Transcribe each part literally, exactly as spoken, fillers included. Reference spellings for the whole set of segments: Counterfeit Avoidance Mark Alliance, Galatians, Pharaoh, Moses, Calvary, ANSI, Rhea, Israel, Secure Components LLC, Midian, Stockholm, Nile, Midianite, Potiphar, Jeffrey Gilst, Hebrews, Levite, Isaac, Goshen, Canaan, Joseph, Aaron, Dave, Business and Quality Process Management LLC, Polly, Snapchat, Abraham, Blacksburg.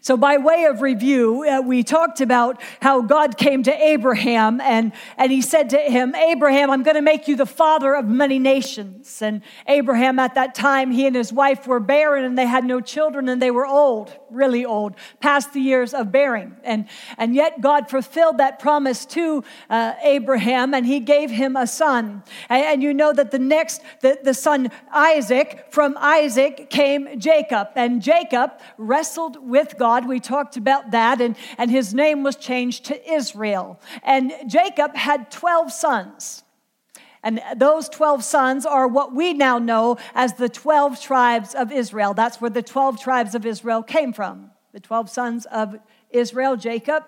So by way of review, uh, we talked about how God came to Abraham and, and he said to him, Abraham, I'm going to make you the father of many nations. And Abraham at that time, he and his wife were barren and they had no children and they were old, really old, past the years of bearing. And, and yet God fulfilled that promise to uh, Abraham and he gave him a son. And, and you know that the next, the, the son Isaac, from Isaac came Jacob. And Jacob wrestled with God. We talked about that, and, and his name was changed to Israel. And Jacob had twelve sons. And those twelve sons are what we now know as the twelve tribes of Israel. That's where the twelve tribes of Israel came from. The twelve sons of Israel, Jacob,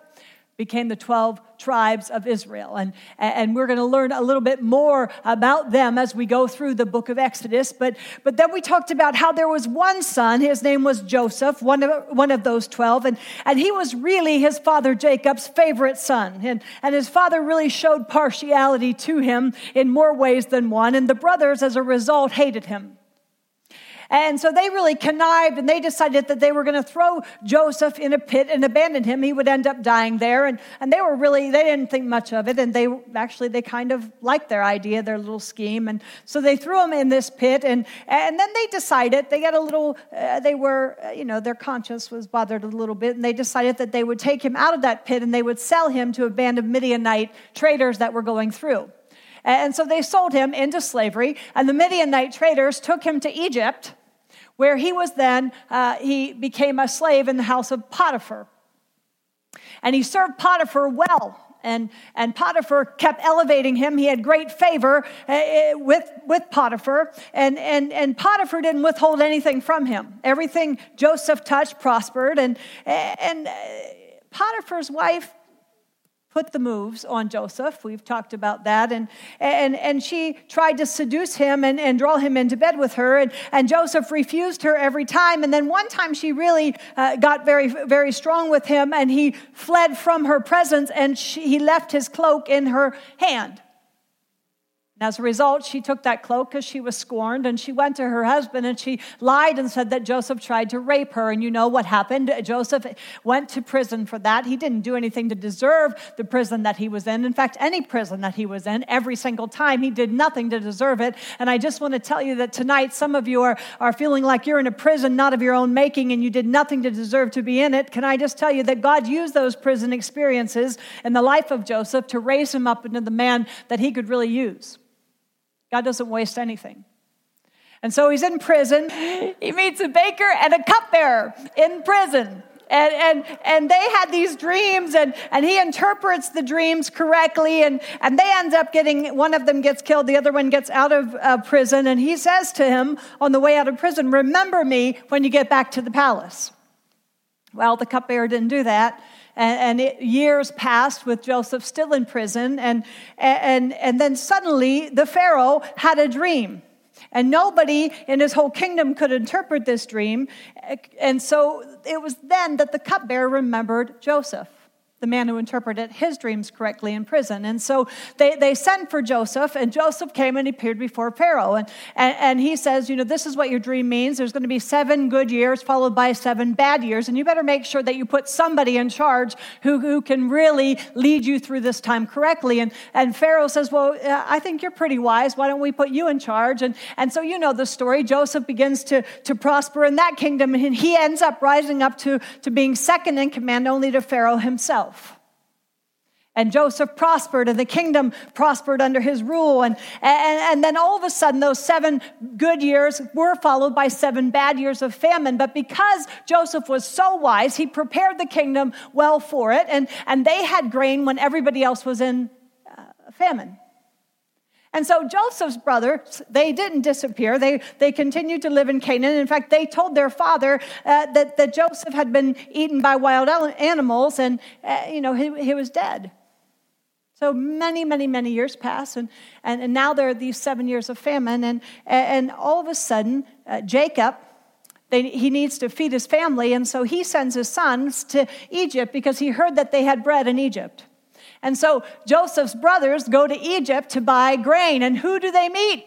became the twelve tribes of Israel. And, and we're going to learn a little bit more about them as we go through the book of Exodus. But, but then we talked about how there was one son. His name was Joseph, one of, one of those twelve. And, and he was really his father Jacob's favorite son. And, and his father really showed partiality to him in more ways than one. And the brothers, as a result, hated him. And so they really connived and they decided that they were going to throw Joseph in a pit and abandon him. He would end up dying there. And, and they were really, they didn't think much of it. And they actually, they kind of liked their idea, their little scheme. And so they threw him in this pit. And, and then they decided, they got a little, uh, they were, you know, their conscience was bothered a little bit. And they decided that they would take him out of that pit and they would sell him to a band of Midianite traders that were going through. And so they sold him into slavery. And the Midianite traders took him to Egypt, where he was then, uh, he became a slave in the house of Potiphar. And he served Potiphar well. And, and Potiphar kept elevating him. He had great favor uh, with, with Potiphar. And, and, and Potiphar didn't withhold anything from him. Everything Joseph touched prospered. And, and Potiphar's wife put the moves on Joseph. We've talked about that. And and and she tried to seduce him and, and draw him into bed with her. And, and Joseph refused her every time. And then one time she really uh, got very, very strong with him. And he fled from her presence. And she, he left his cloak in her hand. And as a result, she took that cloak because she was scorned, and she went to her husband and she lied and said that Joseph tried to rape her. And you know what happened? Joseph went to prison for that. He didn't do anything to deserve the prison that he was in. In fact, any prison that he was in, every single time, he did nothing to deserve it. And I just want to tell you that tonight, some of you are, are feeling like you're in a prison not of your own making and you did nothing to deserve to be in it. Can I just tell you that God used those prison experiences in the life of Joseph to raise him up into the man that he could really use? God doesn't waste anything. And so he's in prison. He meets a baker and a cupbearer in prison. And and and they had these dreams, and, and he interprets the dreams correctly, and, and they end up getting, one of them gets killed, the other one gets out of uh, prison, and he says to him on the way out of prison, remember me when you get back to the palace. Well, the cupbearer didn't do that. And, and it, years passed with Joseph still in prison. And, and, and then suddenly the Pharaoh had a dream. And nobody in his whole kingdom could interpret this dream. And so it was then that the cupbearer remembered Joseph, the man who interpreted his dreams correctly in prison. And so they, they sent for Joseph, and Joseph came and appeared before Pharaoh. And, and, and he says, you know, this is what your dream means. There's going to be seven good years followed by seven bad years, and you better make sure that you put somebody in charge who, who can really lead you through this time correctly. And, and Pharaoh says, well, I think you're pretty wise. Why don't we put you in charge? And, and so you know the story. Joseph begins to, to prosper in that kingdom, and he ends up rising up to, to being second in command only to Pharaoh himself. And Joseph prospered, and the kingdom prospered under his rule. And, and, and then all of a sudden, those seven good years were followed by seven bad years of famine. But because Joseph was so wise, he prepared the kingdom well for it. And, and they had grain when everybody else was in uh, famine. And so Joseph's brothers, they didn't disappear. They they continued to live in Canaan. In fact, they told their father uh, that, that Joseph had been eaten by wild animals and, uh, you know, he, he was dead. So many, many, many years pass, and, and, and now there are these seven years of famine. And, and all of a sudden, uh, Jacob, they, he needs to feed his family. And so he sends his sons to Egypt because he heard that they had bread in Egypt. And so Joseph's brothers go to Egypt to buy grain. And who do they meet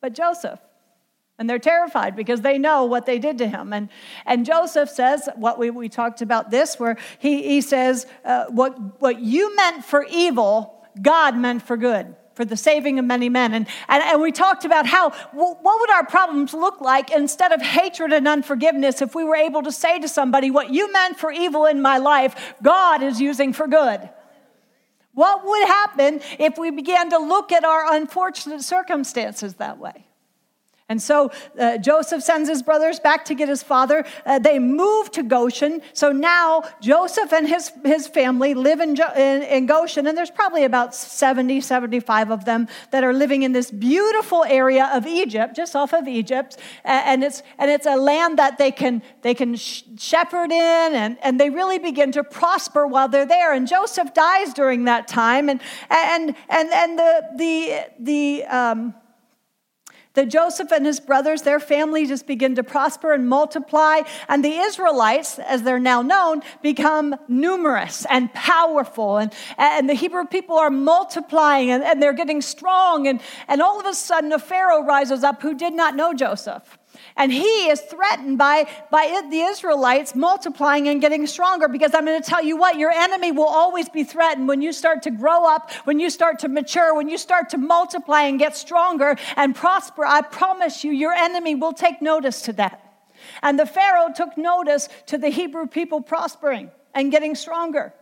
but Joseph? And they're terrified because they know what they did to him. And and Joseph says, what we, we talked about this, where he, he says, uh, what, what you meant for evil, God meant for good, for the saving of many men. And, and, and we talked about how, what would our problems look like instead of hatred and unforgiveness if we were able to say to somebody, what you meant for evil in my life, God is using for good. What would happen if we began to look at our unfortunate circumstances that way? And so uh, Joseph sends his brothers back to get his father. Uh, they move to Goshen. So now Joseph and his, his family live in, jo- in, in Goshen, and there's probably about seventy, seventy-five of them that are living in this beautiful area of Egypt, just off of Egypt. And it's and it's a land that they can they can sh- shepherd in, and, and they really begin to prosper while they're there. And Joseph dies during that time, and and and and the the the um. The Joseph and his brothers, their family just begin to prosper and multiply. And the Israelites, as they're now known, become numerous and powerful. And, and the Hebrew people are multiplying and, and they're getting strong. And, and all of a sudden, a Pharaoh rises up who did not know Joseph. And he is threatened by, by the Israelites multiplying and getting stronger, because I'm going to tell you what, your enemy will always be threatened when you start to grow up, when you start to mature, when you start to multiply and get stronger and prosper. I promise you, your enemy will take notice to that. And the Pharaoh took notice to the Hebrew people prospering and getting stronger.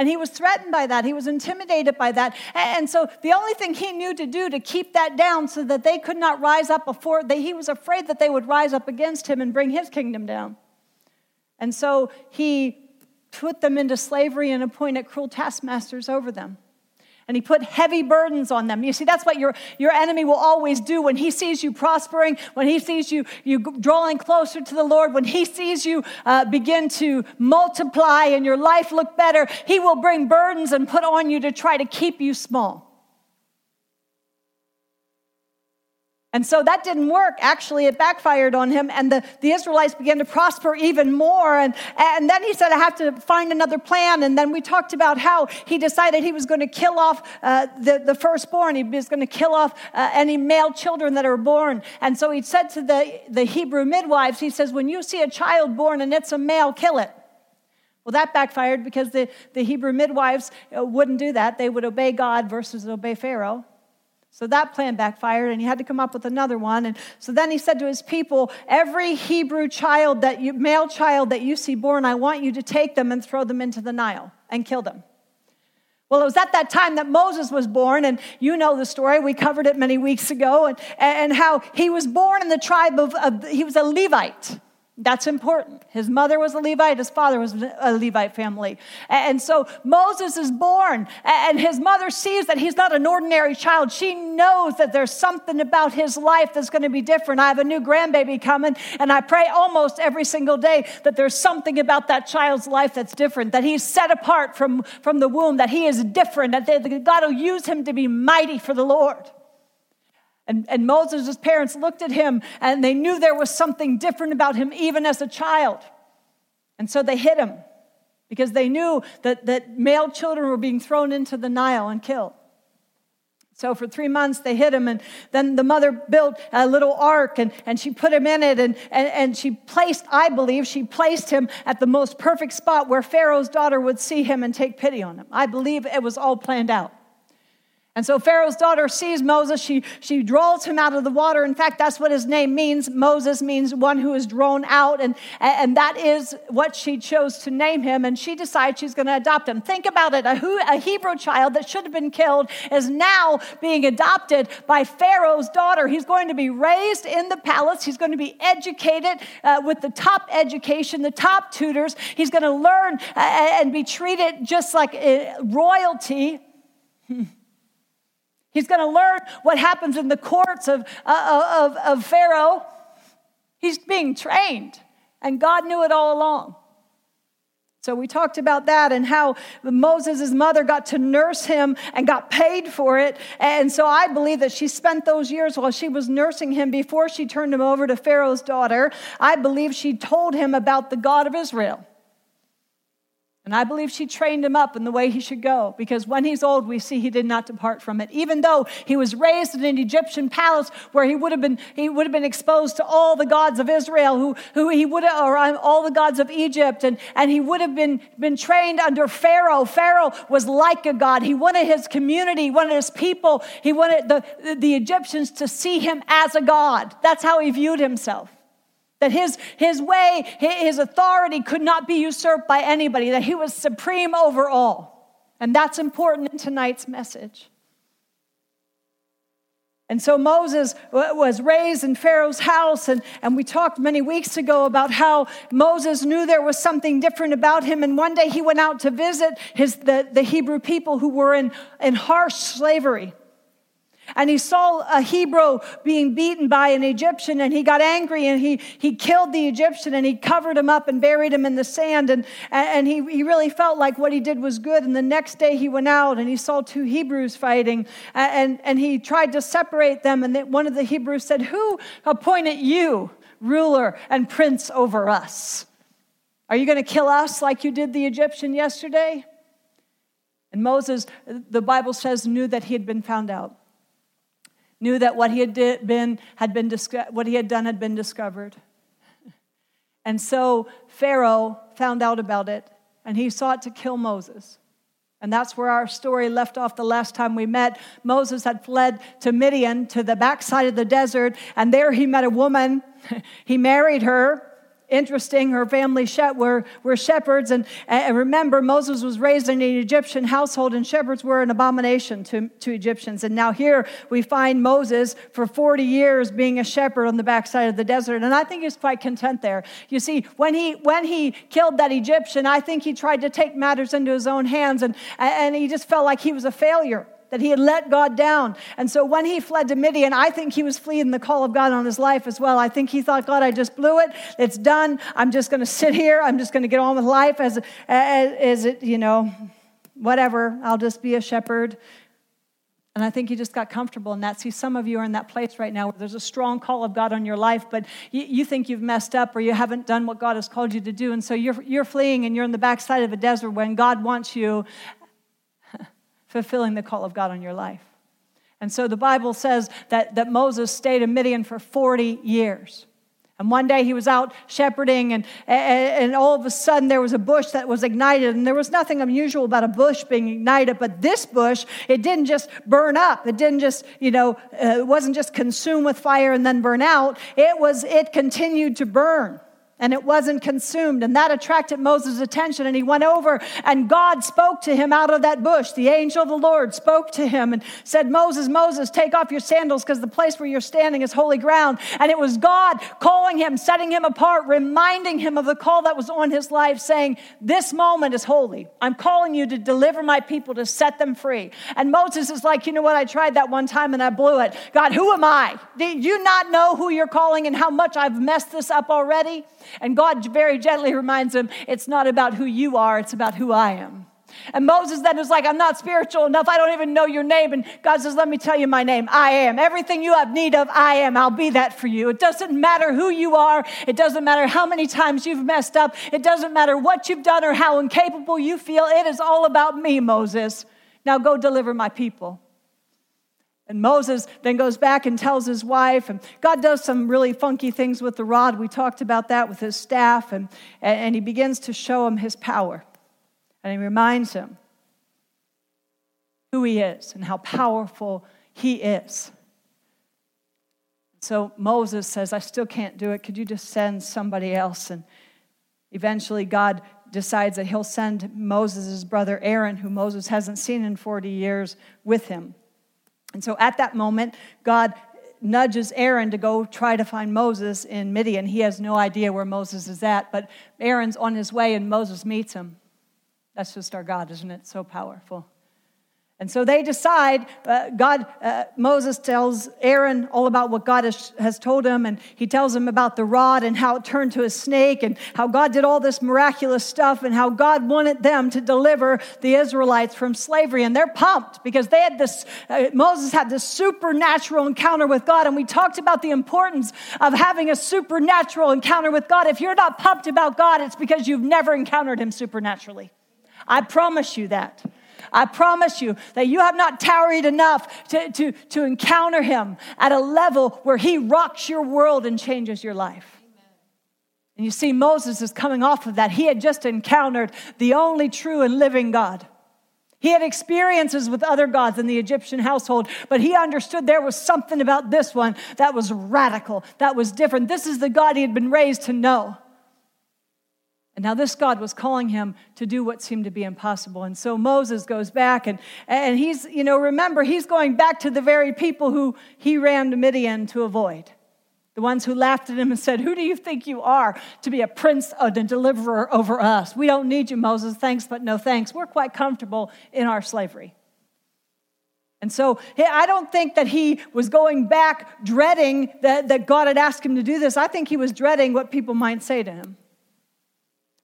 And he was threatened by that. He was intimidated by that. And so the only thing he knew to do to keep that down so that they could not rise up before, they, he was afraid that they would rise up against him and bring his kingdom down. And so he put them into slavery and appointed cruel taskmasters over them. And he put heavy burdens on them. You see, that's what your, your enemy will always do. When he sees you prospering, when he sees you, you drawing closer to the Lord, when he sees you uh, begin to multiply and your life look better, he will bring burdens and put on you to try to keep you small. And so that didn't work. Actually, it backfired on him, and the, the Israelites began to prosper even more. And, and then he said, I have to find another plan. And then we talked about how he decided he was going to kill off uh, the, the firstborn. He was going to kill off uh, any male children that are born. And so he said to the, the Hebrew midwives, he says, when you see a child born and it's a male, kill it. Well, that backfired because the, the Hebrew midwives wouldn't do that. They would obey God versus obey Pharaoh. So that plan backfired, and he had to come up with another one. And so then he said to his people, every Hebrew child that you, male child that you see born, I want you to take them and throw them into the Nile and kill them. Well, it was at that time that Moses was born, and you know the story. We covered it many weeks ago, and, and how he was born in the tribe of, of, he was a Levite. That's important. His mother was a Levite. His father was a Levite family. And so Moses is born, and his mother sees that he's not an ordinary child. She knows that there's something about his life that's going to be different. I have a new grandbaby coming, and I pray almost every single day that there's something about that child's life that's different, that he's set apart from, from the womb, that he is different, that God will use him to be mighty for the Lord. And, and Moses' parents looked at him, and they knew there was something different about him even as a child. And so they hit him because they knew that, that male children were being thrown into the Nile and killed. So for three months they hid him, and then the mother built a little ark, and, and she put him in it, and, and, and she placed, I believe, she placed him at the most perfect spot where Pharaoh's daughter would see him and take pity on him. I believe it was all planned out. And so Pharaoh's daughter sees Moses. She, she draws him out of the water. In fact, that's what his name means. Moses means one who is drawn out. And, and that is what she chose to name him. And she decides she's going to adopt him. Think about it. A, a Hebrew child that should have been killed is now being adopted by Pharaoh's daughter. He's going to be raised in the palace. He's going to be educated uh, with the top education, the top tutors. He's going to learn uh, and be treated just like uh, royalty. He's going to learn what happens in the courts of, of, of Pharaoh. He's being trained, and God knew it all along. So we talked about that, and how Moses' mother got to nurse him and got paid for it. And so I believe that she spent those years while she was nursing him before she turned him over to Pharaoh's daughter. I believe she told him about the God of Israel. And I believe she trained him up in the way he should go, because when he's old, we see he did not depart from it. Even though he was raised in an Egyptian palace where he would have been, he would have been exposed to all the gods of Israel, who, who he would have, or all the gods of Egypt, and, and he would have been, been trained under Pharaoh. Pharaoh was like a god. He wanted his community, he wanted his people, he wanted the, the Egyptians to see him as a god. That's how he viewed himself. That his his way, his authority could not be usurped by anybody, that he was supreme over all. And that's important in tonight's message. And so Moses was raised in Pharaoh's house, and, and we talked many weeks ago about how Moses knew there was something different about him, and one day he went out to visit his the, the Hebrew people who were in, in harsh slavery. And he saw a Hebrew being beaten by an Egyptian, and he got angry, and he he killed the Egyptian, and he covered him up and buried him in the sand, and, and he, he really felt like what he did was good. And the next day he went out, and he saw two Hebrews fighting, and, and he tried to separate them, and one of the Hebrews said, "Who appointed you ruler and prince over us? Are you going to kill us like you did the Egyptian yesterday?" And Moses, the Bible says, knew that he had been found out. Knew that what he had did, been had been what he had done had been discovered, and so Pharaoh found out about it, and he sought to kill Moses, and that's where our story left off the last time we met. Moses had fled to Midian, to the backside of the desert, and there he met a woman. He married her. Interesting, her family were, were shepherds, and, and remember, Moses was raised in an Egyptian household, and shepherds were an abomination to, to Egyptians. And now here we find Moses for forty years being a shepherd on the backside of the desert, and I think he's quite content there. You see, when he when he killed that Egyptian, I think he tried to take matters into his own hands, and and he just felt like he was a failure, that he had let God down. And so when he fled to Midian, I think he was fleeing the call of God on his life as well. I think he thought, "God, I just blew it. It's done. I'm just going to sit here. I'm just going to get on with life as, as, as it, you know, whatever. I'll just be a shepherd." And I think he just got comfortable in that. See, some of you are in that place right now where there's a strong call of God on your life, but you, you think you've messed up or you haven't done what God has called you to do. And so you're, you're fleeing and you're in the backside of a desert when God wants you fulfilling the call of God on your life. And so the Bible says that, that Moses stayed in Midian for forty years. And one day he was out shepherding, and, and, and all of a sudden there was a bush that was ignited, and there was nothing unusual about a bush being ignited, but this bush, it didn't just burn up. It didn't just, you know, uh, it wasn't just consumed with fire and then burn out. It was, it continued to burn. And it wasn't consumed. And that attracted Moses' attention. And he went over, and God spoke to him out of that bush. The angel of the Lord spoke to him and said, "Moses, Moses, take off your sandals, because the place where you're standing is holy ground." And it was God calling him, setting him apart, reminding him of the call that was on his life, saying, "This moment is holy. I'm calling you to deliver my people, to set them free." And Moses is like, "You know what? I tried that one time and I blew it. God, who am I? Do you not know who you're calling and how much I've messed this up already?" And God very gently reminds him, "It's not about who you are, it's about who I am." And Moses then was like, "I'm not spiritual enough. I don't even know your name." And God says, "Let me tell you my name. I am. Everything you have need of, I am. I'll be that for you. It doesn't matter who you are. It doesn't matter how many times you've messed up. It doesn't matter what you've done or how incapable you feel. It is all about me, Moses. Now go deliver my people." And Moses then goes back and tells his wife, and God does some really funky things with the rod. We talked about that with his staff, and, and he begins to show him his power. And he reminds him who he is and how powerful he is. So Moses says, "I still can't do it. Could you just send somebody else?" And eventually God decides that he'll send Moses' brother Aaron, who Moses hasn't seen in forty years, with him. And so at that moment, God nudges Aaron to go try to find Moses in Midian. He has no idea where Moses is at, but Aaron's on his way and Moses meets him. That's just our God, isn't it? So powerful. And so they decide, uh, God, uh, Moses tells Aaron all about what God has, has told him, and he tells him about the rod and how it turned to a snake and how God did all this miraculous stuff and how God wanted them to deliver the Israelites from slavery. And they're pumped because they had this, uh, Moses had this supernatural encounter with God, and we talked about the importance of having a supernatural encounter with God. If you're not pumped about God, it's because you've never encountered him supernaturally. I promise you that. I promise you that you have not tarried enough to, to, to encounter him at a level where he rocks your world and changes your life. And you see, Moses is coming off of that. He had just encountered the only true and living God. He had experiences with other gods in the Egyptian household, but he understood there was something about this one that was radical, that was different. This is the God he had been raised to know. And now this God was calling him to do what seemed to be impossible. And so Moses goes back and, and he's, you know, remember, he's going back to the very people who he ran to Midian to avoid. The ones who laughed at him and said, who do you think you are to be a prince and a deliverer over us? We don't need you, Moses. Thanks, but no thanks. We're quite comfortable in our slavery. And so I don't think that he was going back dreading that, that God had asked him to do this. I think he was dreading what people might say to him.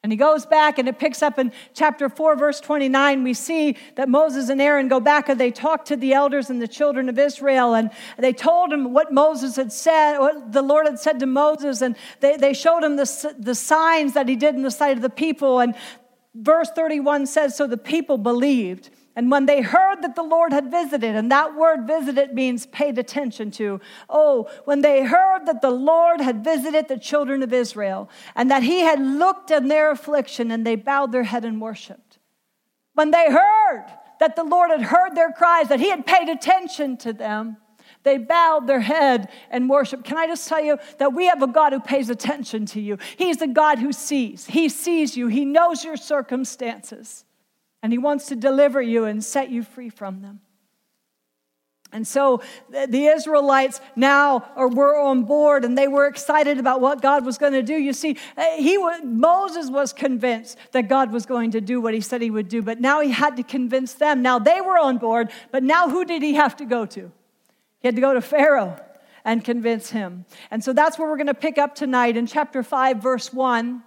And he goes back and it picks up in chapter four, verse twenty-nine. We see that Moses and Aaron go back and they talk to the elders and the children of Israel. And they told him what Moses had said, what the Lord had said to Moses. And they, they showed him the, the signs that he did in the sight of the people. And verse thirty-one says, so the people believed. And when they heard that the Lord had visited, and that word visited means paid attention to. Oh, when they heard that the Lord had visited the children of Israel, and that he had looked on their affliction, and they bowed their head and worshiped. When they heard that the Lord had heard their cries, that he had paid attention to them, they bowed their head and worshiped. Can I just tell you that we have a God who pays attention to you. He's the God who sees. He sees you. He knows your circumstances. And he wants to deliver you and set you free from them. And so the Israelites now are, were on board and they were excited about what God was going to do. You see, he was, Moses was convinced that God was going to do what he said he would do. But now he had to convince them. Now they were on board. But now who did he have to go to? He had to go to Pharaoh and convince him. And so that's where we're going to pick up tonight in chapter five, verse one.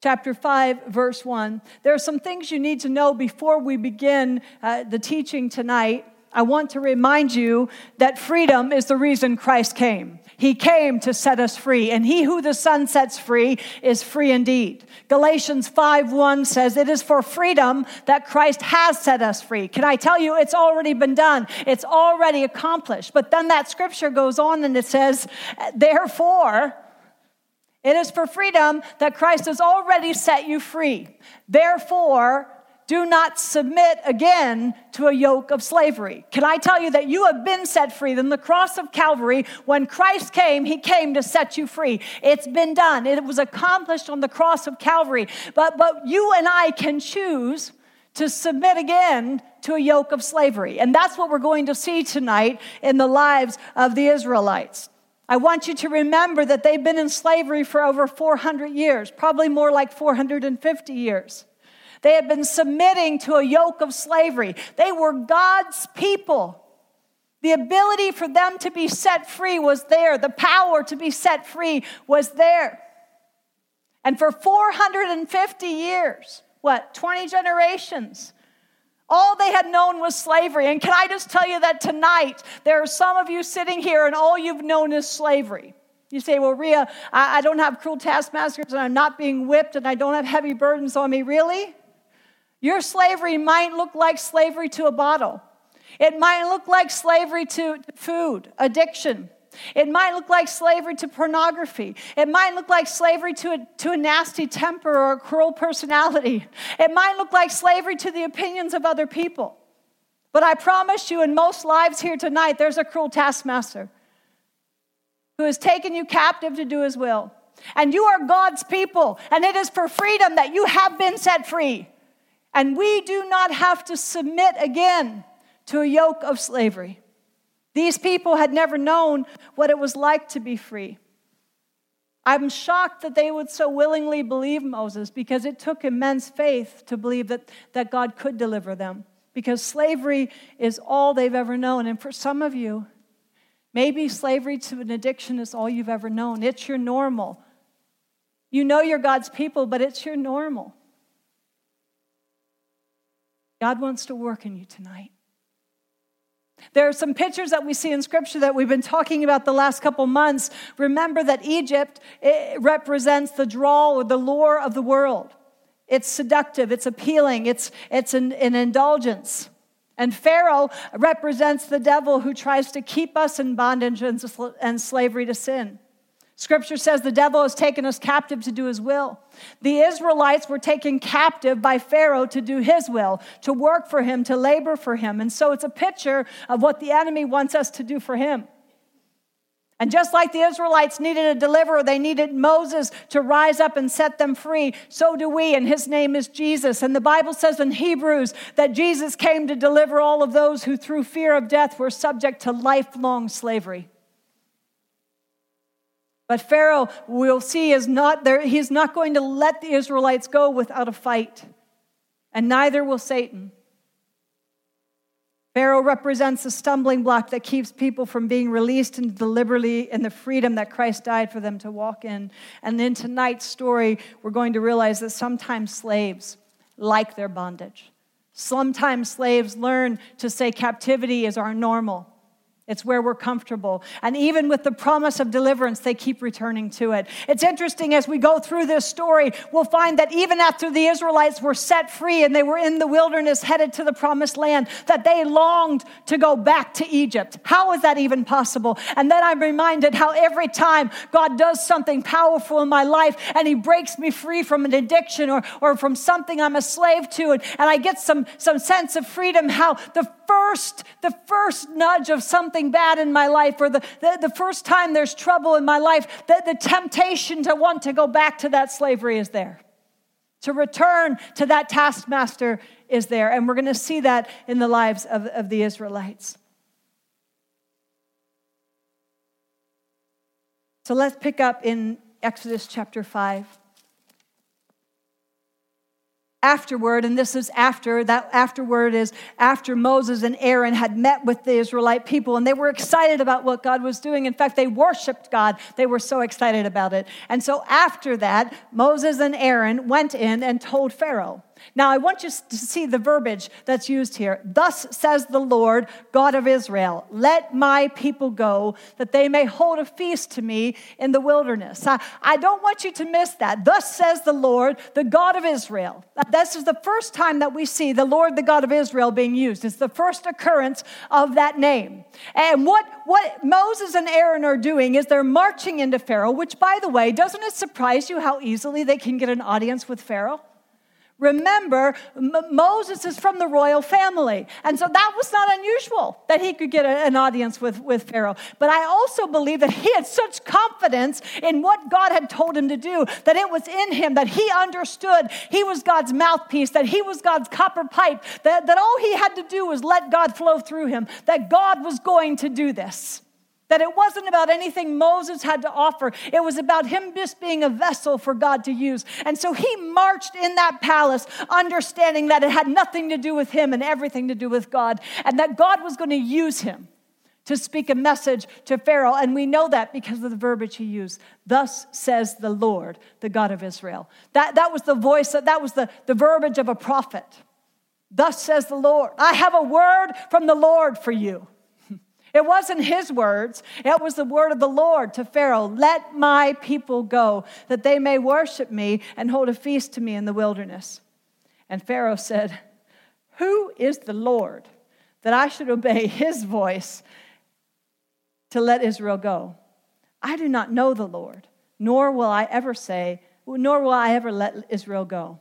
Chapter five, verse one. There are some things you need to know before we begin uh, the teaching tonight. I want to remind you that freedom is the reason Christ came. He came to set us free, and he who the Son sets free is free indeed. Galatians five one says, it is for freedom that Christ has set us free. Can I tell you, it's already been done. It's already accomplished. But then that scripture goes on and it says, therefore, it is for freedom that Christ has already set you free. Therefore, do not submit again to a yoke of slavery. Can I tell you that you have been set free? Then the cross of Calvary, when Christ came, he came to set you free. It's been done. It was accomplished on the cross of Calvary. But, but you and I can choose to submit again to a yoke of slavery. And that's what we're going to see tonight in the lives of the Israelites. I want you to remember that they've been in slavery for over four hundred years, probably more like four hundred fifty years. They had been submitting to a yoke of slavery. They were God's people. The ability for them to be set free was there. The power to be set free was there. And for four hundred fifty years, what, twenty generations, all they had known was slavery. And can I just tell you that tonight, there are some of you sitting here and all you've known is slavery. You say, well, Rhea, I, I don't have cruel taskmasters and I'm not being whipped and I don't have heavy burdens on me. Really? Your slavery might look like slavery to a bottle. It might look like slavery to food, addiction. It might look like slavery to pornography. It might look like slavery to a, to a nasty temper or a cruel personality. It might look like slavery to the opinions of other people. But I promise you, in most lives here tonight, there's a cruel taskmaster who has taken you captive to do his will. And you are God's people, and it is for freedom that you have been set free. And we do not have to submit again to a yoke of slavery. These people had never known what it was like to be free. I'm shocked that they would so willingly believe Moses because it took immense faith to believe that, that God could deliver them because slavery is all they've ever known. And for some of you, maybe slavery to an addiction is all you've ever known. It's your normal. You know you're God's people, but it's your normal. God wants to work in you tonight. There are some pictures that we see in Scripture that we've been talking about the last couple months. Remember that Egypt represents the draw or the lure of the world. It's seductive. It's appealing. It's, it's an, an indulgence. And Pharaoh represents the devil who tries to keep us in bondage and, sl- and slavery to sin. Scripture says the devil has taken us captive to do his will. The Israelites were taken captive by Pharaoh to do his will, to work for him, to labor for him. And so it's a picture of what the enemy wants us to do for him. And just like the Israelites needed a deliverer, they needed Moses to rise up and set them free. So do we, and his name is Jesus. And the Bible says in Hebrews that Jesus came to deliver all of those who through fear of death were subject to lifelong slavery. But Pharaoh, we'll see, is not there. He's not going to let the Israelites go without a fight. And neither will Satan. Pharaoh represents a stumbling block that keeps people from being released into the liberty and the freedom that Christ died for them to walk in. And in tonight's story, we're going to realize that sometimes slaves like their bondage. Sometimes slaves learn to say captivity is our normal. It's where we're comfortable. And even with the promise of deliverance, they keep returning to it. It's interesting, as we go through this story, we'll find that even after the Israelites were set free and they were in the wilderness headed to the promised land, that they longed to go back to Egypt. How is that even possible? And then I'm reminded how every time God does something powerful in my life and he breaks me free from an addiction or, or from something I'm a slave to, and, and I get some, some sense of freedom, how the first, the first nudge of something bad in my life, or the, the, the first time there's trouble in my life, the, the temptation to want to go back to that slavery is there. To return to that taskmaster is there. And we're going to see that in the lives of, of the Israelites. So let's pick up in Exodus chapter five. Afterward, and this is after, that afterward is after Moses and Aaron had met with the Israelite people, and they were excited about what God was doing. In fact, they worshiped God. They were so excited about it. And so after that, Moses and Aaron went in and told Pharaoh. Now, I want you to see the verbiage that's used here. Thus says the Lord, God of Israel, let my people go, that they may hold a feast to me in the wilderness. I, I don't want you to miss that. Thus says the Lord, the God of Israel. This is the first time that we see the Lord, the God of Israel, being used. It's the first occurrence of that name. And what, what Moses and Aaron are doing is they're marching into Pharaoh, which, by the way, doesn't it surprise you how easily they can get an audience with Pharaoh? Remember, M- Moses is from the royal family. And so that was not unusual that he could get a, an audience with, with Pharaoh. But I also believe that he had such confidence in what God had told him to do, that it was in him, that he understood he was God's mouthpiece, that he was God's copper pipe, that, that all he had to do was let God flow through him, that God was going to do this. That it wasn't about anything Moses had to offer. It was about him just being a vessel for God to use. And so he marched in that palace, understanding that it had nothing to do with him and everything to do with God, and that God was going to use him to speak a message to Pharaoh. And we know that because of the verbiage he used. Thus says the Lord, the God of Israel. That, that was the voice, that was the, the verbiage of a prophet. Thus says the Lord. I have a word from the Lord for you. It wasn't his words. It was the word of the Lord to Pharaoh. Let my people go, that they may worship me and hold a feast to me in the wilderness. And Pharaoh said, who is the Lord that I should obey his voice to let Israel go? I do not know the Lord, nor will I ever say, nor will I ever let Israel go.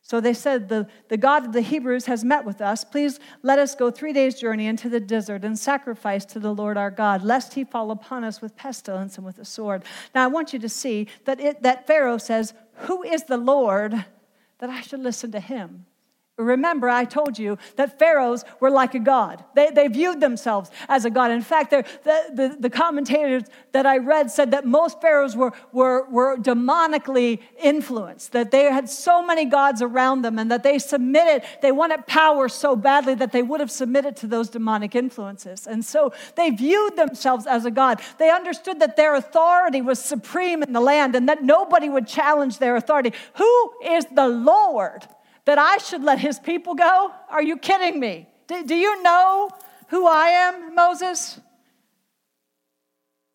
So they said, the, the God of the Hebrews has met with us. Please let us go three days' journey into the desert and sacrifice to the Lord our God, lest he fall upon us with pestilence and with a sword. Now, I want you to see that it, that Pharaoh says, who is the Lord that I should listen to him? Remember, I told you that pharaohs were like a god. They, they viewed themselves as a god. In fact, the, the, the commentators that I read said that most pharaohs were, were, were demonically influenced, that they had so many gods around them and that they submitted, they wanted power so badly that they would have submitted to those demonic influences. And so they viewed themselves as a god. They understood that their authority was supreme in the land and that nobody would challenge their authority. Who is the Lord that I should let his people go? Are you kidding me? Do, do you know who I am, Moses?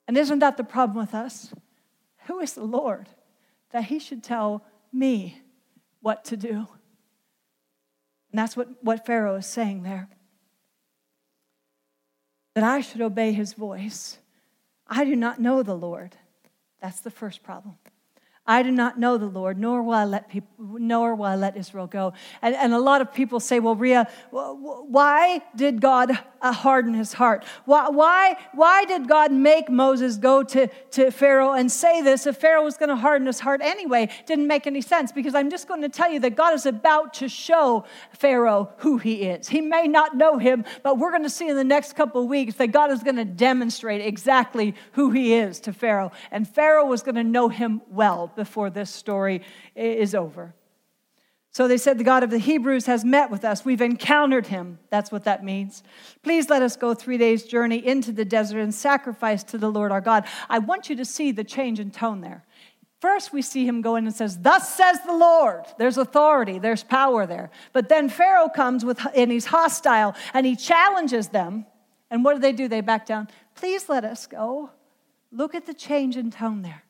And isn't that the problem with us? Who is the Lord that he should tell me what to do. And that's what, what Pharaoh is saying there. That I should obey his voice. I do not know the Lord. That's the first problem. I do not know the Lord, nor will I let people, nor will I let Israel go. And, and a lot of people say, well, Rhea, why did God harden his heart? Why, why, why did God make Moses go to, to Pharaoh and say this if Pharaoh was going to harden his heart anyway? Didn't make any sense, because I'm just going to tell you that God is about to show Pharaoh who he is. He may not know him, but we're going to see in the next couple of weeks that God is going to demonstrate exactly who he is to Pharaoh. And Pharaoh was going to know him well before this story is over. So they said, the God of the Hebrews has met with us. We've encountered him. That's what that means. Please let us go three days' journey into the desert and sacrifice to the Lord our God. I want you to see the change in tone there. First, we see him go in and says, thus says the Lord. There's authority. There's power there. But then Pharaoh comes with, and he's hostile, and he challenges them. And what do they do? They back down. Please let us go. Look at the change in tone there.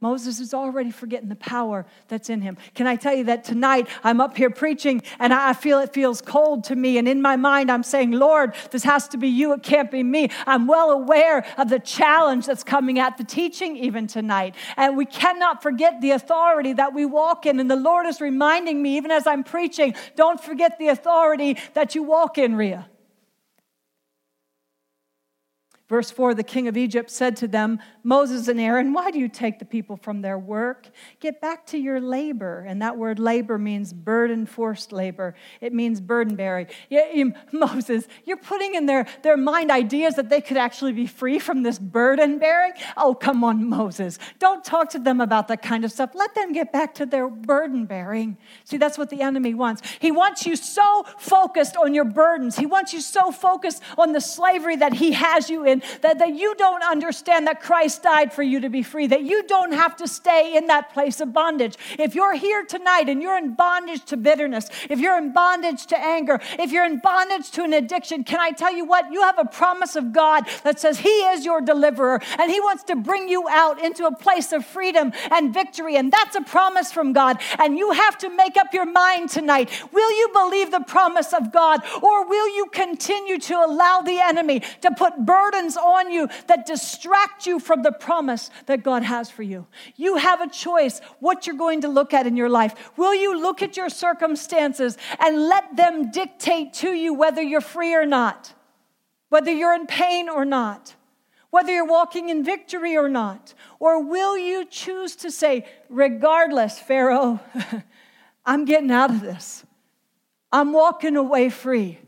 Moses is already forgetting the power that's in him. Can I tell you that tonight I'm up here preaching and I feel it feels cold to me. And in my mind, I'm saying, Lord, this has to be you. It can't be me. I'm well aware of the challenge that's coming at the teaching even tonight. And we cannot forget the authority that we walk in. And the Lord is reminding me, even as I'm preaching, don't forget the authority that you walk in, Rhea. Verse four, the king of Egypt said to them, Moses and Aaron, why do you take the people from their work? Get back to your labor. And that word labor means burden, forced labor. It means burden bearing. Yeah, Moses, you're putting in their, their mind ideas that they could actually be free from this burden bearing? Oh, come on, Moses. Don't talk to them about that kind of stuff. Let them get back to their burden bearing. See, that's what the enemy wants. He wants you so focused on your burdens. He wants you so focused on the slavery that he has you in. That, that you don't understand that Christ died for you to be free, that you don't have to stay in that place of bondage. If you're here tonight and you're in bondage to bitterness, if you're in bondage to anger, if you're in bondage to an addiction, can I tell you what? You have a promise of God that says he is your deliverer, and he wants to bring you out into a place of freedom and victory, and that's a promise from God, and you have to make up your mind tonight. Will you believe the promise of God, or will you continue to allow the enemy to put burdens on you that distract you from the promise that God has for you? You have a choice what you're going to look at in your life. Will you look at your circumstances and let them dictate to you whether you're free or not, whether you're in pain or not, whether you're walking in victory or not? Or will you choose to say, regardless, Pharaoh, I'm getting out of this. I'm walking away free.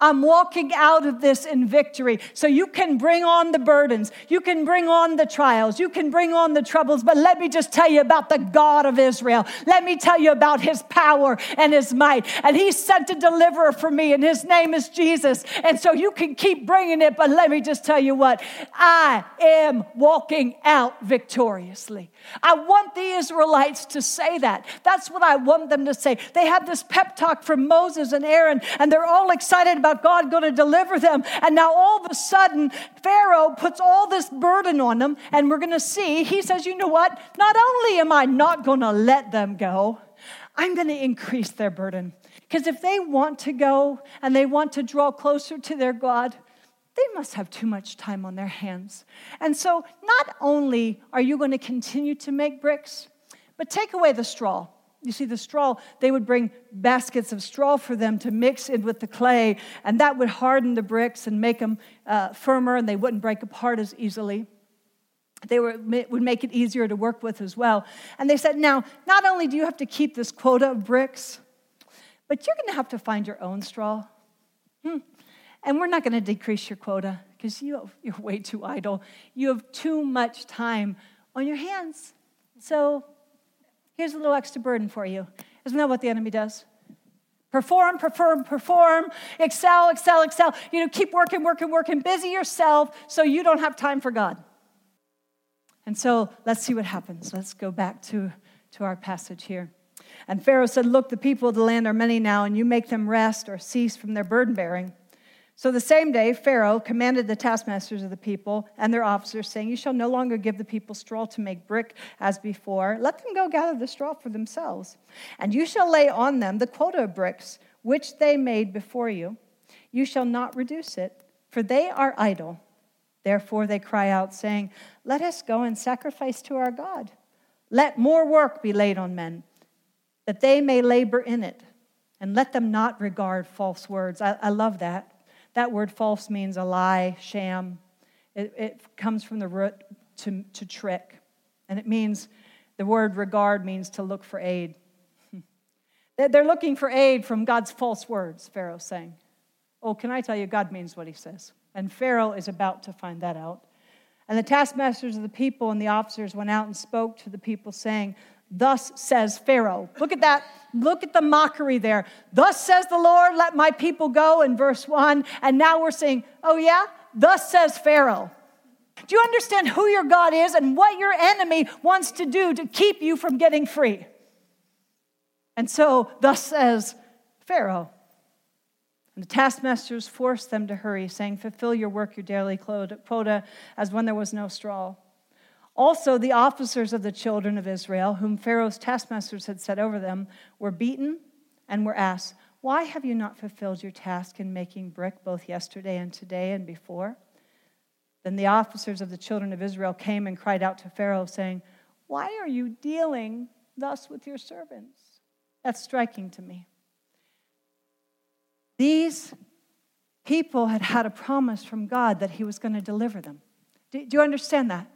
I'm walking out of this in victory. So you can bring on the burdens. You can bring on the trials. You can bring on the troubles. But let me just tell you about the God of Israel. Let me tell you about his power and his might. And he sent a deliverer for me, and his name is Jesus. And so you can keep bringing it. But let me just tell you what, I am walking out victoriously. I want the Israelites to say that. That's what I want them to say. They had this pep talk from Moses and Aaron, and they're all excited about God going to deliver them. And now all of a sudden, Pharaoh puts all this burden on them. And we're going to see, he says, you know what? Not only am I not going to let them go, I'm going to increase their burden. Because if they want to go and they want to draw closer to their God, they must have too much time on their hands. And so not only are you going to continue to make bricks, but take away the straw. You see, the straw, they would bring baskets of straw for them to mix in with the clay, and that would harden the bricks and make them uh, firmer, and they wouldn't break apart as easily. They were, would make it easier to work with as well. And they said, now, not only do you have to keep this quota of bricks, but you're going to have to find your own straw. Hmm. And we're not going to decrease your quota because you have, you're way too idle. You have too much time on your hands. So here's a little extra burden for you. Isn't that what the enemy does? Perform, perform, perform, excel, excel, excel. You know, keep working, working, working, busy yourself so you don't have time for God. And so let's see what happens. Let's go back to, to our passage here. And Pharaoh said, look, the people of the land are many now, and you make them rest or cease from their burden bearing. So the same day, Pharaoh commanded the taskmasters of the people and their officers, saying, "You shall no longer give the people straw to make brick as before. Let them go gather the straw for themselves. And you shall lay on them the quota of bricks which they made before you. You shall not reduce it, for they are idle." Therefore they cry out, saying, "Let us go and sacrifice to our God. Let more work be laid on men, that they may labor in it. And let them not regard false words." I, I love that. That word false means a lie, sham. It, it comes from the root to, to trick. And it means, the word regard means to look for aid. They're looking for aid from God's false words, Pharaoh's saying. Oh, can I tell you, God means what he says. And Pharaoh is about to find that out. And the taskmasters of the people and the officers went out and spoke to the people, saying, "Thus says Pharaoh." Look at that. Look at the mockery there. "Thus says the Lord, let my people go," in verse one. And now we're saying, oh yeah? Thus says Pharaoh. Do you understand who your God is and what your enemy wants to do to keep you from getting free? And so, thus says Pharaoh. And the taskmasters forced them to hurry, saying, "Fulfill your work, your daily quota, as when there was no straw." Also, the officers of the children of Israel, whom Pharaoh's taskmasters had set over them, were beaten and were asked, "Why have you not fulfilled your task in making brick both yesterday and today and before?" Then the officers of the children of Israel came and cried out to Pharaoh, saying, "Why are you dealing thus with your servants?" That's striking to me. These people had had a promise from God that he was going to deliver them. Do, do you understand that?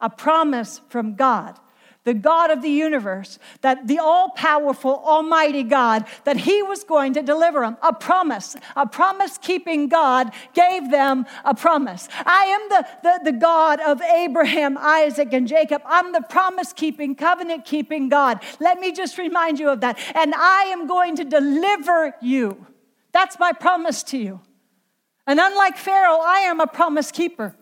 A promise from God, the God of the universe, that the all-powerful, almighty God, that he was going to deliver them. A promise. A promise-keeping God gave them a promise. I am the, the, the God of Abraham, Isaac, and Jacob. I'm the promise-keeping, covenant-keeping God. Let me just remind you of that. And I am going to deliver you. That's my promise to you. And unlike Pharaoh, I am a promise-keeper.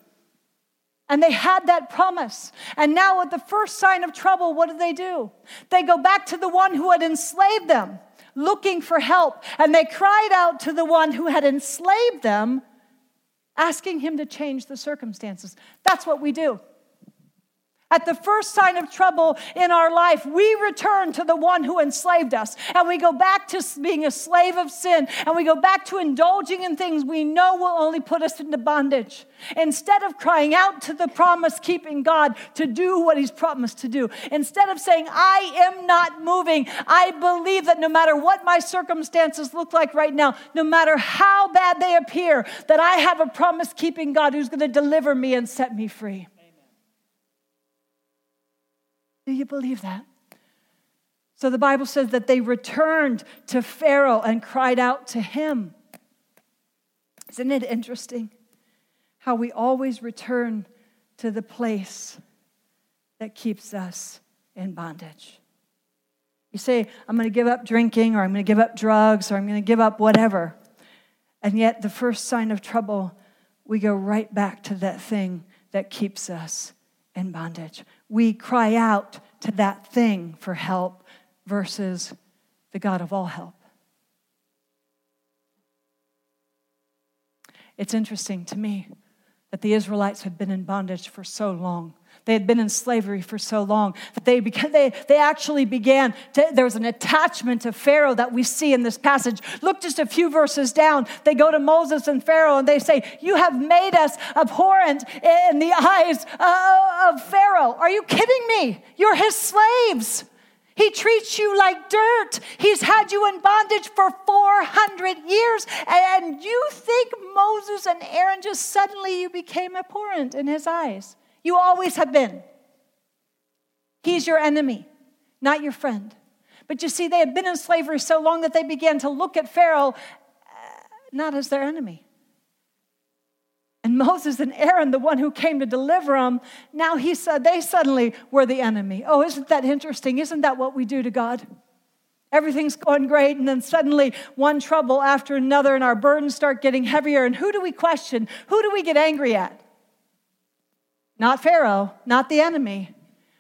And they had that promise. And now at the first sign of trouble, what do they do? They go back to the one who had enslaved them, looking for help. And they cried out to the one who had enslaved them, asking him to change the circumstances. That's what we do. At the first sign of trouble in our life, we return to the one who enslaved us. And we go back to being a slave of sin. And we go back to indulging in things we know will only put us into bondage. Instead of crying out to the promise-keeping God to do what he's promised to do. Instead of saying, "I am not moving. I believe that no matter what my circumstances look like right now, no matter how bad they appear, that I have a promise-keeping God who's going to deliver me and set me free." Do you believe that? So the Bible says that they returned to Pharaoh and cried out to him. Isn't it interesting how we always return to the place that keeps us in bondage? You say, "I'm going to give up drinking," or "I'm going to give up drugs," or "I'm going to give up whatever." And yet the first sign of trouble, we go right back to that thing that keeps us in bondage. We cry out to that thing for help versus the God of all help. It's interesting to me that the Israelites had been in bondage for so long. They had been in slavery for so long that they began, they, they actually began, to, there was an attachment to Pharaoh that we see in this passage. Look just a few verses down. They go to Moses and Pharaoh and they say, "You have made us abhorrent in the eyes of Pharaoh." Are you kidding me? You're his slaves. He treats you like dirt. He's had you in bondage for four hundred years. And you think Moses and Aaron just suddenly you became abhorrent in his eyes. You always have been. He's your enemy, not your friend. But you see, they had been in slavery so long that they began to look at Pharaoh uh, not as their enemy. And Moses and Aaron, the one who came to deliver them, now he said they suddenly were the enemy. Oh, isn't that interesting? Isn't that what we do to God? Everything's going great, and then suddenly one trouble after another, and our burdens start getting heavier. And who do we question? Who do we get angry at? Not Pharaoh, not the enemy.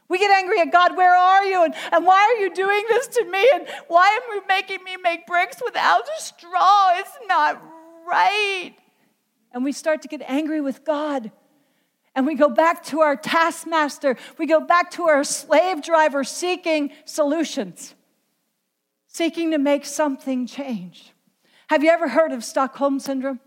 We get angry at God. "Where are you? And, and why are you doing this to me? And why are you making me make bricks without a straw? It's not right." and we start to get angry with God. And we go back to our taskmaster. We go back to our slave driver seeking solutions, seeking to make something change. Have you ever heard of Stockholm syndrome?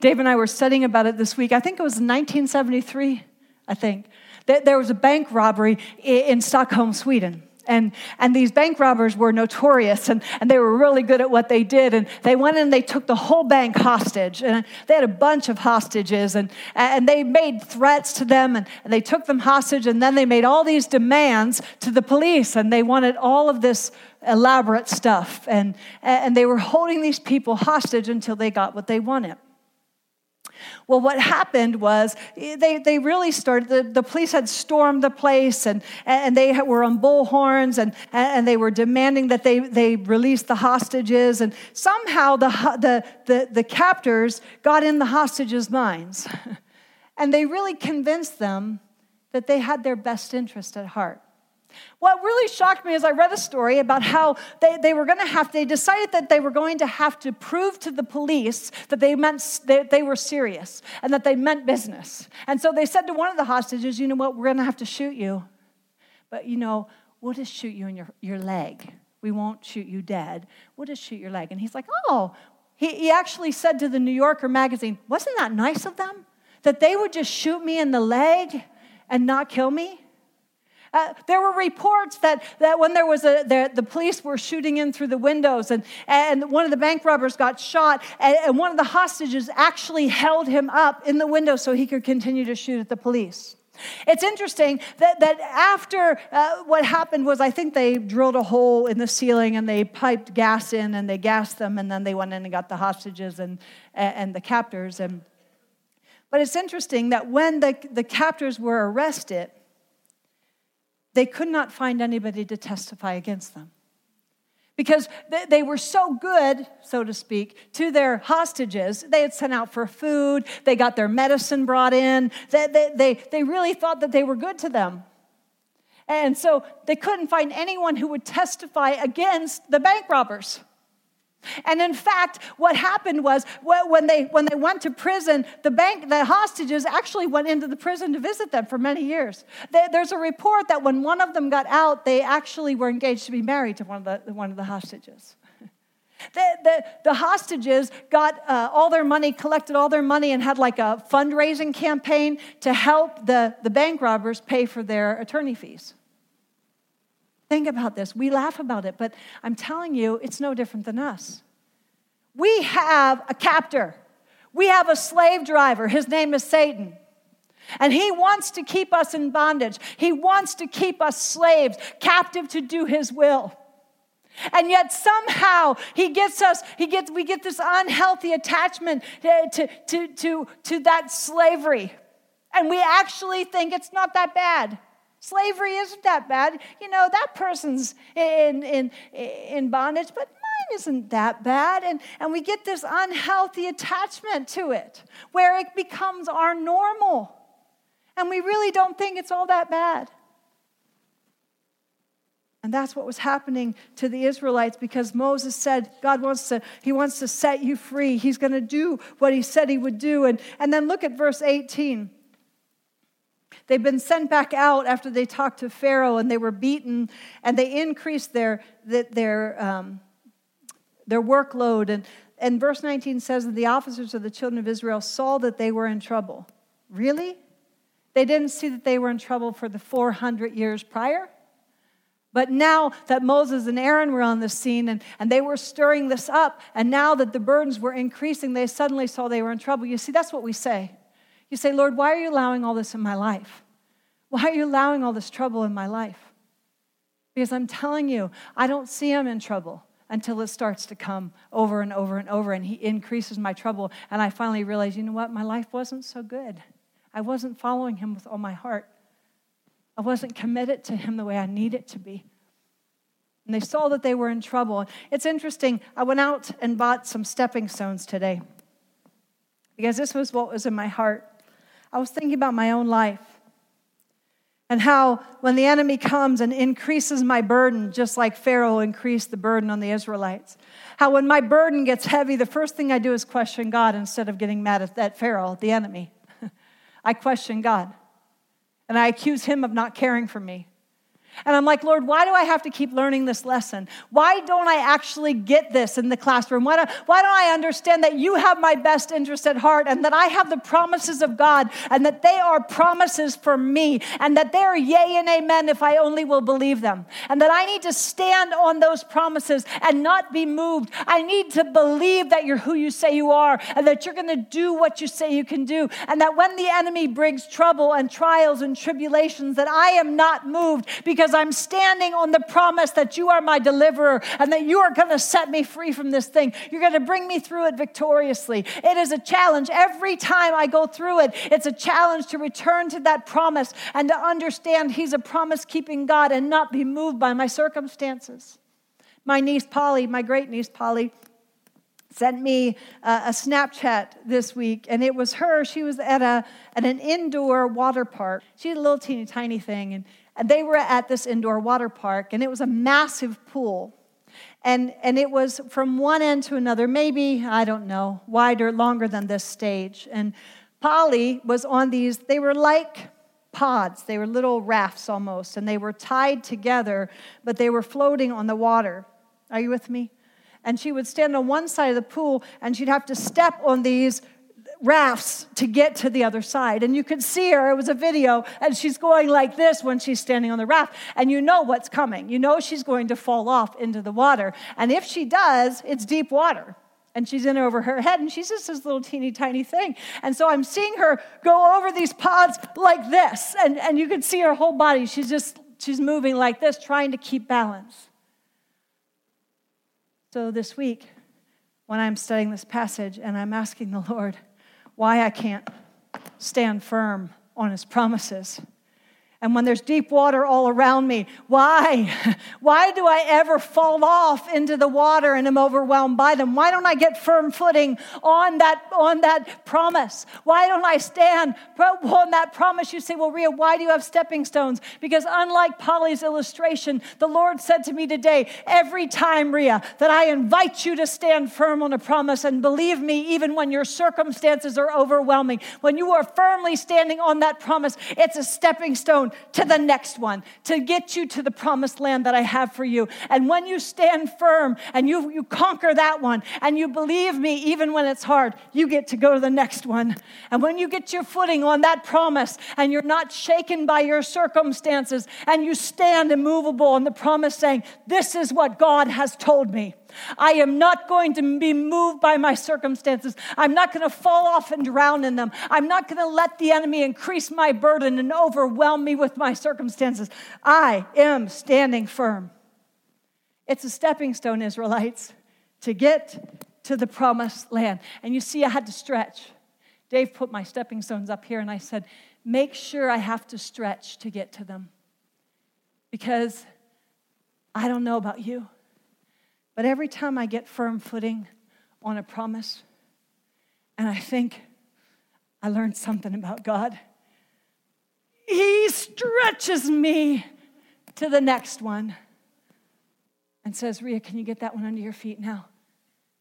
Dave and I were studying about it this week. I think it was nineteen seventy-three, I think. There was a bank robbery in Stockholm, Sweden. And and these bank robbers were notorious, and, and they were really good at what they did. And they went in and they took the whole bank hostage. And they had a bunch of hostages, and, and they made threats to them, and, and they took them hostage. And then they made all these demands to the police, and they wanted all of this elaborate stuff. And, and they were holding these people hostage until they got what they wanted. Well, what happened was they, they really started, the, the police had stormed the place, and, and they were on bullhorns, and, and they were demanding that they, they release the hostages. And somehow the, the, the, the captors got in the hostages' minds. And they really convinced them that they had their best interest at heart. What really shocked me is I read a story about how they, they were going to have, they decided that they were going to have to prove to the police that they meant they, they were serious and that they meant business. And so they said to one of the hostages, you know what, we're going to have to shoot you. But, you know, we'll just shoot you in your, your leg. We won't shoot you dead. We'll just shoot your leg. And he's like, oh, he, he actually said to the New Yorker magazine, wasn't that nice of them? That they would just shoot me in the leg and not kill me? Uh, there were reports that, that when there was a, the, the police were shooting in through the windows, and, and one of the bank robbers got shot, and, and one of the hostages actually held him up in the window so he could continue to shoot at the police. It's interesting that, that after uh, what happened was I think they drilled a hole in the ceiling and they piped gas in and they gassed them, and then they went in and got the hostages and, and the captors. And, but it's interesting that when the, the captors were arrested, they could not find anybody to testify against them because they were so good, so to speak, to their hostages. They had sent out for food. They got their medicine brought in. They, they, they, they really thought that they were good to them. And so they couldn't find anyone who would testify against the bank robbers. And in fact, what happened was when they when they went to prison, the bank, the hostages actually went into the prison to visit them for many years. They, there's a report that when one of them got out, they actually were engaged to be married to one of the one of the hostages. The, the, the hostages got uh, all their money, collected all their money, and had like a fundraising campaign to help the, the bank robbers pay for their attorney fees. Think about this. We laugh about it, but I'm telling you, it's no different than us. We have a captor. We have a slave driver. His name is Satan. And he wants to keep us in bondage. He wants to keep us slaves, captive to do his will. And yet somehow he gets us, he gets, we get this unhealthy attachment to, to, to, to that slavery. And we actually think it's not that bad. Slavery isn't that bad. You know, that person's in in in bondage, but mine isn't that bad. And, and we get this unhealthy attachment to it where it becomes our normal. And we really don't think it's all that bad. And that's what was happening to the Israelites because Moses said, God wants to, he wants to set you free. He's going to do what he said he would do. And, and then look at verse eighteen. They've been sent back out after they talked to Pharaoh, and they were beaten, and they increased their their um, their workload. And, and verse nineteen says that the officers of the children of Israel saw that they were in trouble. Really? They didn't see that they were in trouble for the four hundred years prior? But now that Moses and Aaron were on the scene, and, and they were stirring this up, and now that the burdens were increasing, they suddenly saw they were in trouble. You see, that's what we say. You say, Lord, why are you allowing all this in my life? Why are you allowing all this trouble in my life? Because I'm telling you, I don't see him in trouble until it starts to come over and over and over, and he increases my trouble. And I finally realize, you know what? My life wasn't so good. I wasn't following him with all my heart. I wasn't committed to him the way I needed to be. And they saw that they were in trouble. It's interesting. I went out and bought some stepping stones today because this was what was in my heart. I was thinking about my own life. And how when the enemy comes and increases my burden, just like Pharaoh increased the burden on the Israelites. How when my burden gets heavy, the first thing I do is question God instead of getting mad at that Pharaoh, the enemy. I question God. And I accuse him of not caring for me. And I'm like, Lord, why do I have to keep learning this lesson? Why don't I actually get this in the classroom? Why don't, why don't I understand that you have my best interest at heart and that I have the promises of God and that they are promises for me and that they are yay and amen if I only will believe them and that I need to stand on those promises and not be moved. I need to believe that you're who you say you are and that you're going to do what you say you can do and that when the enemy brings trouble and trials and tribulations that I am not moved because Because I'm standing on the promise that you are my deliverer and that you are going to set me free from this thing. You're going to bring me through it victoriously. It is a challenge. Every time I go through it, it's a challenge to return to that promise and to understand he's a promise-keeping God and not be moved by my circumstances. My niece Polly, my great-niece Polly, sent me a, a Snapchat this week, and it was her. She was at, a, at an indoor water park. She had a little teeny tiny thing, and And they were at this indoor water park, and it was a massive pool. And, and it was from one end to another, maybe, I don't know, wider, longer than this stage. And Polly was on these, they were like pods. They were little rafts almost, and they were tied together, but they were floating on the water. Are you with me? And she would stand on one side of the pool, and she'd have to step on these rafts to get to the other side. And you could see her, it was a video, and she's going like this when she's standing on the raft. And you know what's coming. You know she's going to fall off into the water. And if she does, it's deep water. And she's in over her head, and she's just this little teeny tiny thing. And so I'm seeing her go over these pods like this. And, and you could see her whole body. She's just, she's moving like this, trying to keep balance. So this week, when I'm studying this passage, and I'm asking the Lord, why I can't stand firm on his promises. And when there's deep water all around me, why? Why do I ever fall off into the water and am overwhelmed by them? Why don't I get firm footing on that, on that promise? Why don't I stand on that promise? You say, well, Rhea, why do you have stepping stones? Because unlike Polly's illustration, the Lord said to me today, every time, Rhea, that I invite you to stand firm on a promise and believe me, even when your circumstances are overwhelming, when you are firmly standing on that promise, it's a stepping stone to the next one, to get you to the promised land that I have for you. And when you stand firm and you, you conquer that one and you believe me, even when it's hard, you get to go to the next one. And when you get your footing on that promise and you're not shaken by your circumstances and you stand immovable on the promise saying, this is what God has told me. I am not going to be moved by my circumstances. I'm not going to fall off and drown in them. I'm not going to let the enemy increase my burden and overwhelm me with my circumstances. I am standing firm. It's a stepping stone, Israelites, to get to the promised land. And you see, I had to stretch. Dave put my stepping stones up here, and I said, make sure I have to stretch to get to them. Because I don't know about you, but every time I get firm footing on a promise, and I think I learned something about God, he stretches me to the next one and says, Rhea, can you get that one under your feet now?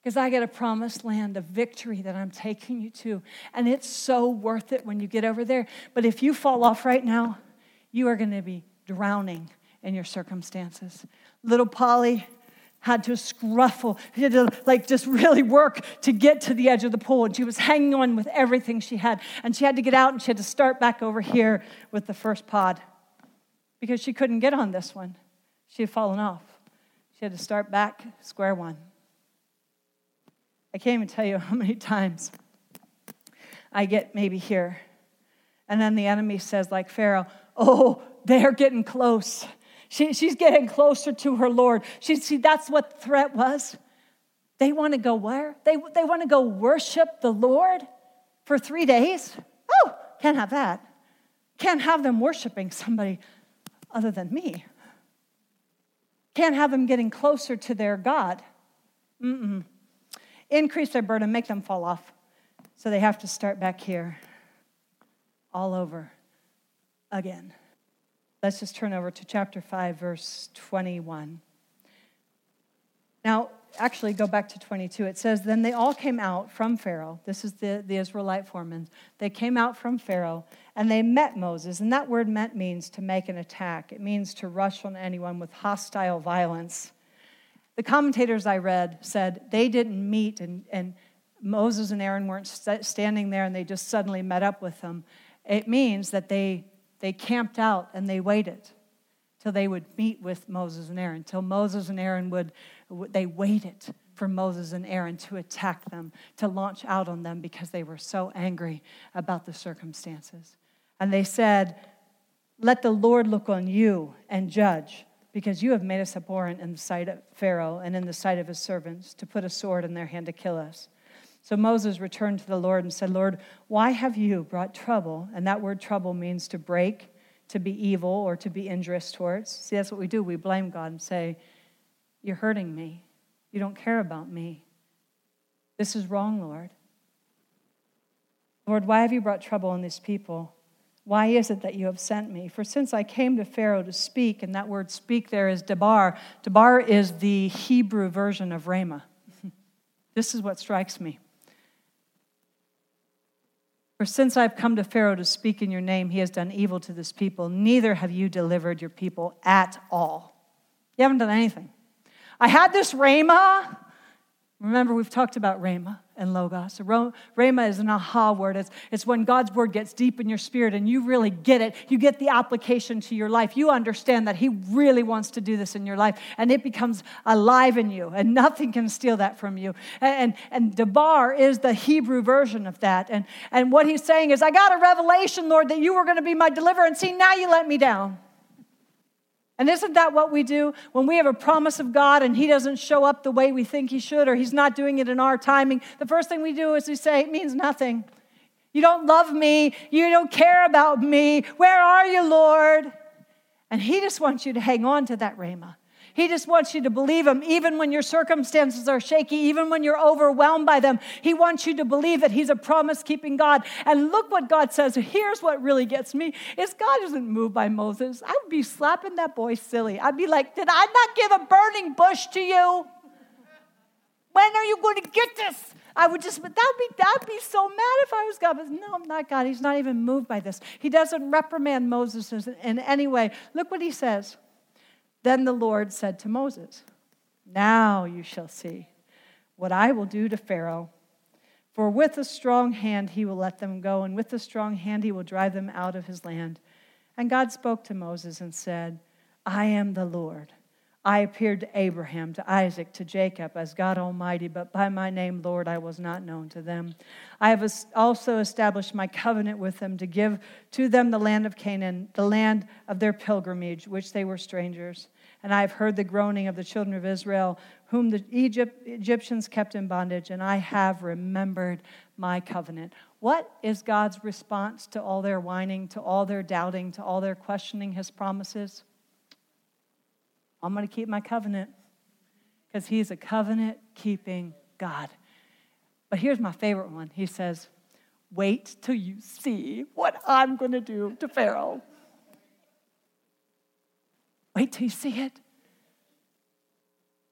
Because I get a promised land of victory that I'm taking you to. And it's so worth it when you get over there. But if you fall off right now, you are going to be drowning in your circumstances. Little Polly had to scruffle, had to like just really work to get to the edge of the pool. And she was hanging on with everything she had. And she had to get out and she had to start back over here with the first pod because she couldn't get on this one. She had fallen off. She had to start back square one. I can't even tell you how many times I get maybe here. And then the enemy says like Pharaoh, oh, they're getting close. She, she's getting closer to her Lord. She, see, that's what the threat was. They want to go where? They, they want to go worship the Lord for three days? Oh, can't have that. Can't have them worshiping somebody other than me. Can't have them getting closer to their God. Mm-mm. Increase their burden, make them fall off. So they have to start back here all over again. Let's just turn over to chapter five, verse twenty-one. Now, actually, go back to twenty-two. It says, then they all came out from Pharaoh. This is the, the Israelite foreman. They came out from Pharaoh, and they met Moses. And that word met means to make an attack. It means to rush on anyone with hostile violence. The commentators I read said they didn't meet, and, and Moses and Aaron weren't st- standing there, and they just suddenly met up with them. It means that they they camped out, and they waited till they would meet with Moses and Aaron, till Moses and Aaron would, they waited for Moses and Aaron to attack them, to launch out on them because they were so angry about the circumstances. And they said, let the Lord look on you and judge, because you have made us abhorrent in the sight of Pharaoh and in the sight of his servants, to put a sword in their hand to kill us. So Moses returned to the Lord and said, Lord, why have you brought trouble? And that word trouble means to break, to be evil, or to be injurious towards. See, that's what we do. We blame God and say, you're hurting me. You don't care about me. This is wrong, Lord. Lord, why have you brought trouble on these people? Why is it that you have sent me? For since I came to Pharaoh to speak, and that word speak there is debar. Debar is the Hebrew version of rhema. This is what strikes me. For since I've come to Pharaoh to speak in your name, he has done evil to this people. Neither have you delivered your people at all. You haven't done anything. I had this rhema. Remember, we've talked about rhema and logos. Rhema is an aha word. It's, it's when God's word gets deep in your spirit and you really get it. You get the application to your life. You understand that he really wants to do this in your life, and it becomes alive in you, and nothing can steal that from you. And, and debar is the Hebrew version of that. And, and what he's saying is, I got a revelation, Lord, that you were going to be my deliverer, and see, now you let me down. And isn't that what we do when we have a promise of God and he doesn't show up the way we think he should, or he's not doing it in our timing? The first thing we do is we say, it means nothing. You don't love me. You don't care about me. Where are you, Lord? And he just wants you to hang on to that rhema. He just wants you to believe him, even when your circumstances are shaky, even when you're overwhelmed by them. He wants you to believe that he's a promise-keeping God. And look what God says. Here's what really gets me, is God isn't moved by Moses. I would be slapping that boy silly. I'd be like, did I not give a burning bush to you? When are you going to get this? I would just, but that'd be, that'd be so mad if I was God. But no, I'm not God. He's not even moved by this. He doesn't reprimand Moses in any way. Look what he says. Then the Lord said to Moses, now you shall see what I will do to Pharaoh, for with a strong hand he will let them go, and with a strong hand he will drive them out of his land. And God spoke to Moses and said, I am the Lord. I appeared to Abraham, to Isaac, to Jacob as God Almighty, but by my name, Lord, I was not known to them. I have also established my covenant with them to give to them the land of Canaan, the land of their pilgrimage, which they were strangers. And I have heard the groaning of the children of Israel, whom the Egypt, Egyptians kept in bondage, and I have remembered my covenant. What is God's response to all their whining, to all their doubting, to all their questioning his promises? I'm going to keep my covenant, because he's a covenant-keeping God. But here's my favorite one. He says, wait till you see what I'm going to do to Pharaoh. Wait till you see it.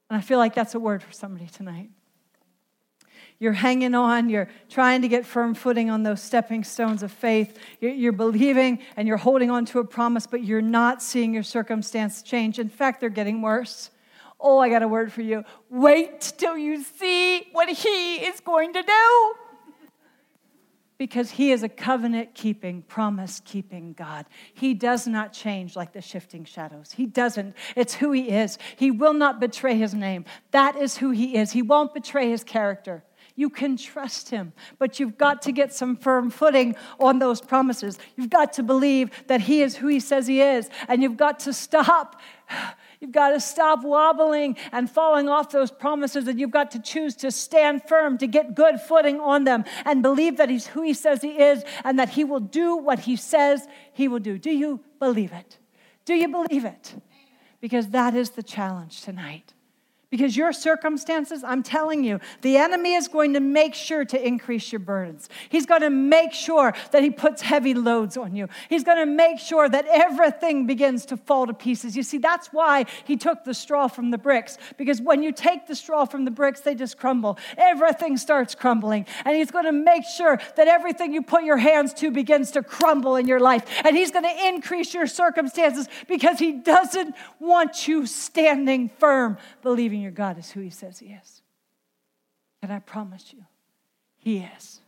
And I feel like that's a word for somebody tonight. You're hanging on. You're trying to get firm footing on those stepping stones of faith. You're believing and you're holding on to a promise, but you're not seeing your circumstance change. In fact, they're getting worse. Oh, I got a word for you. Wait till you see what he is going to do. Because he is a covenant-keeping, promise-keeping God. He does not change like the shifting shadows. He doesn't. It's who he is. He will not betray his name. That is who he is. He won't betray his character. You can trust him, but you've got to get some firm footing on those promises. You've got to believe that he is who he says he is, and you've got to stop. You've got to stop wobbling and falling off those promises, and you've got to choose to stand firm, to get good footing on them, and believe that he's who he says he is, and that he will do what he says he will do. Do you believe it? Do you believe it? Because that is the challenge tonight. Because your circumstances, I'm telling you, the enemy is going to make sure to increase your burdens. He's going to make sure that he puts heavy loads on you. He's going to make sure that everything begins to fall to pieces. You see, that's why he took the straw from the bricks. Because when you take the straw from the bricks, they just crumble. Everything starts crumbling. And he's going to make sure that everything you put your hands to begins to crumble in your life. And he's going to increase your circumstances because he doesn't want you standing firm, believing your God is who he says he is. And I promise you, he is.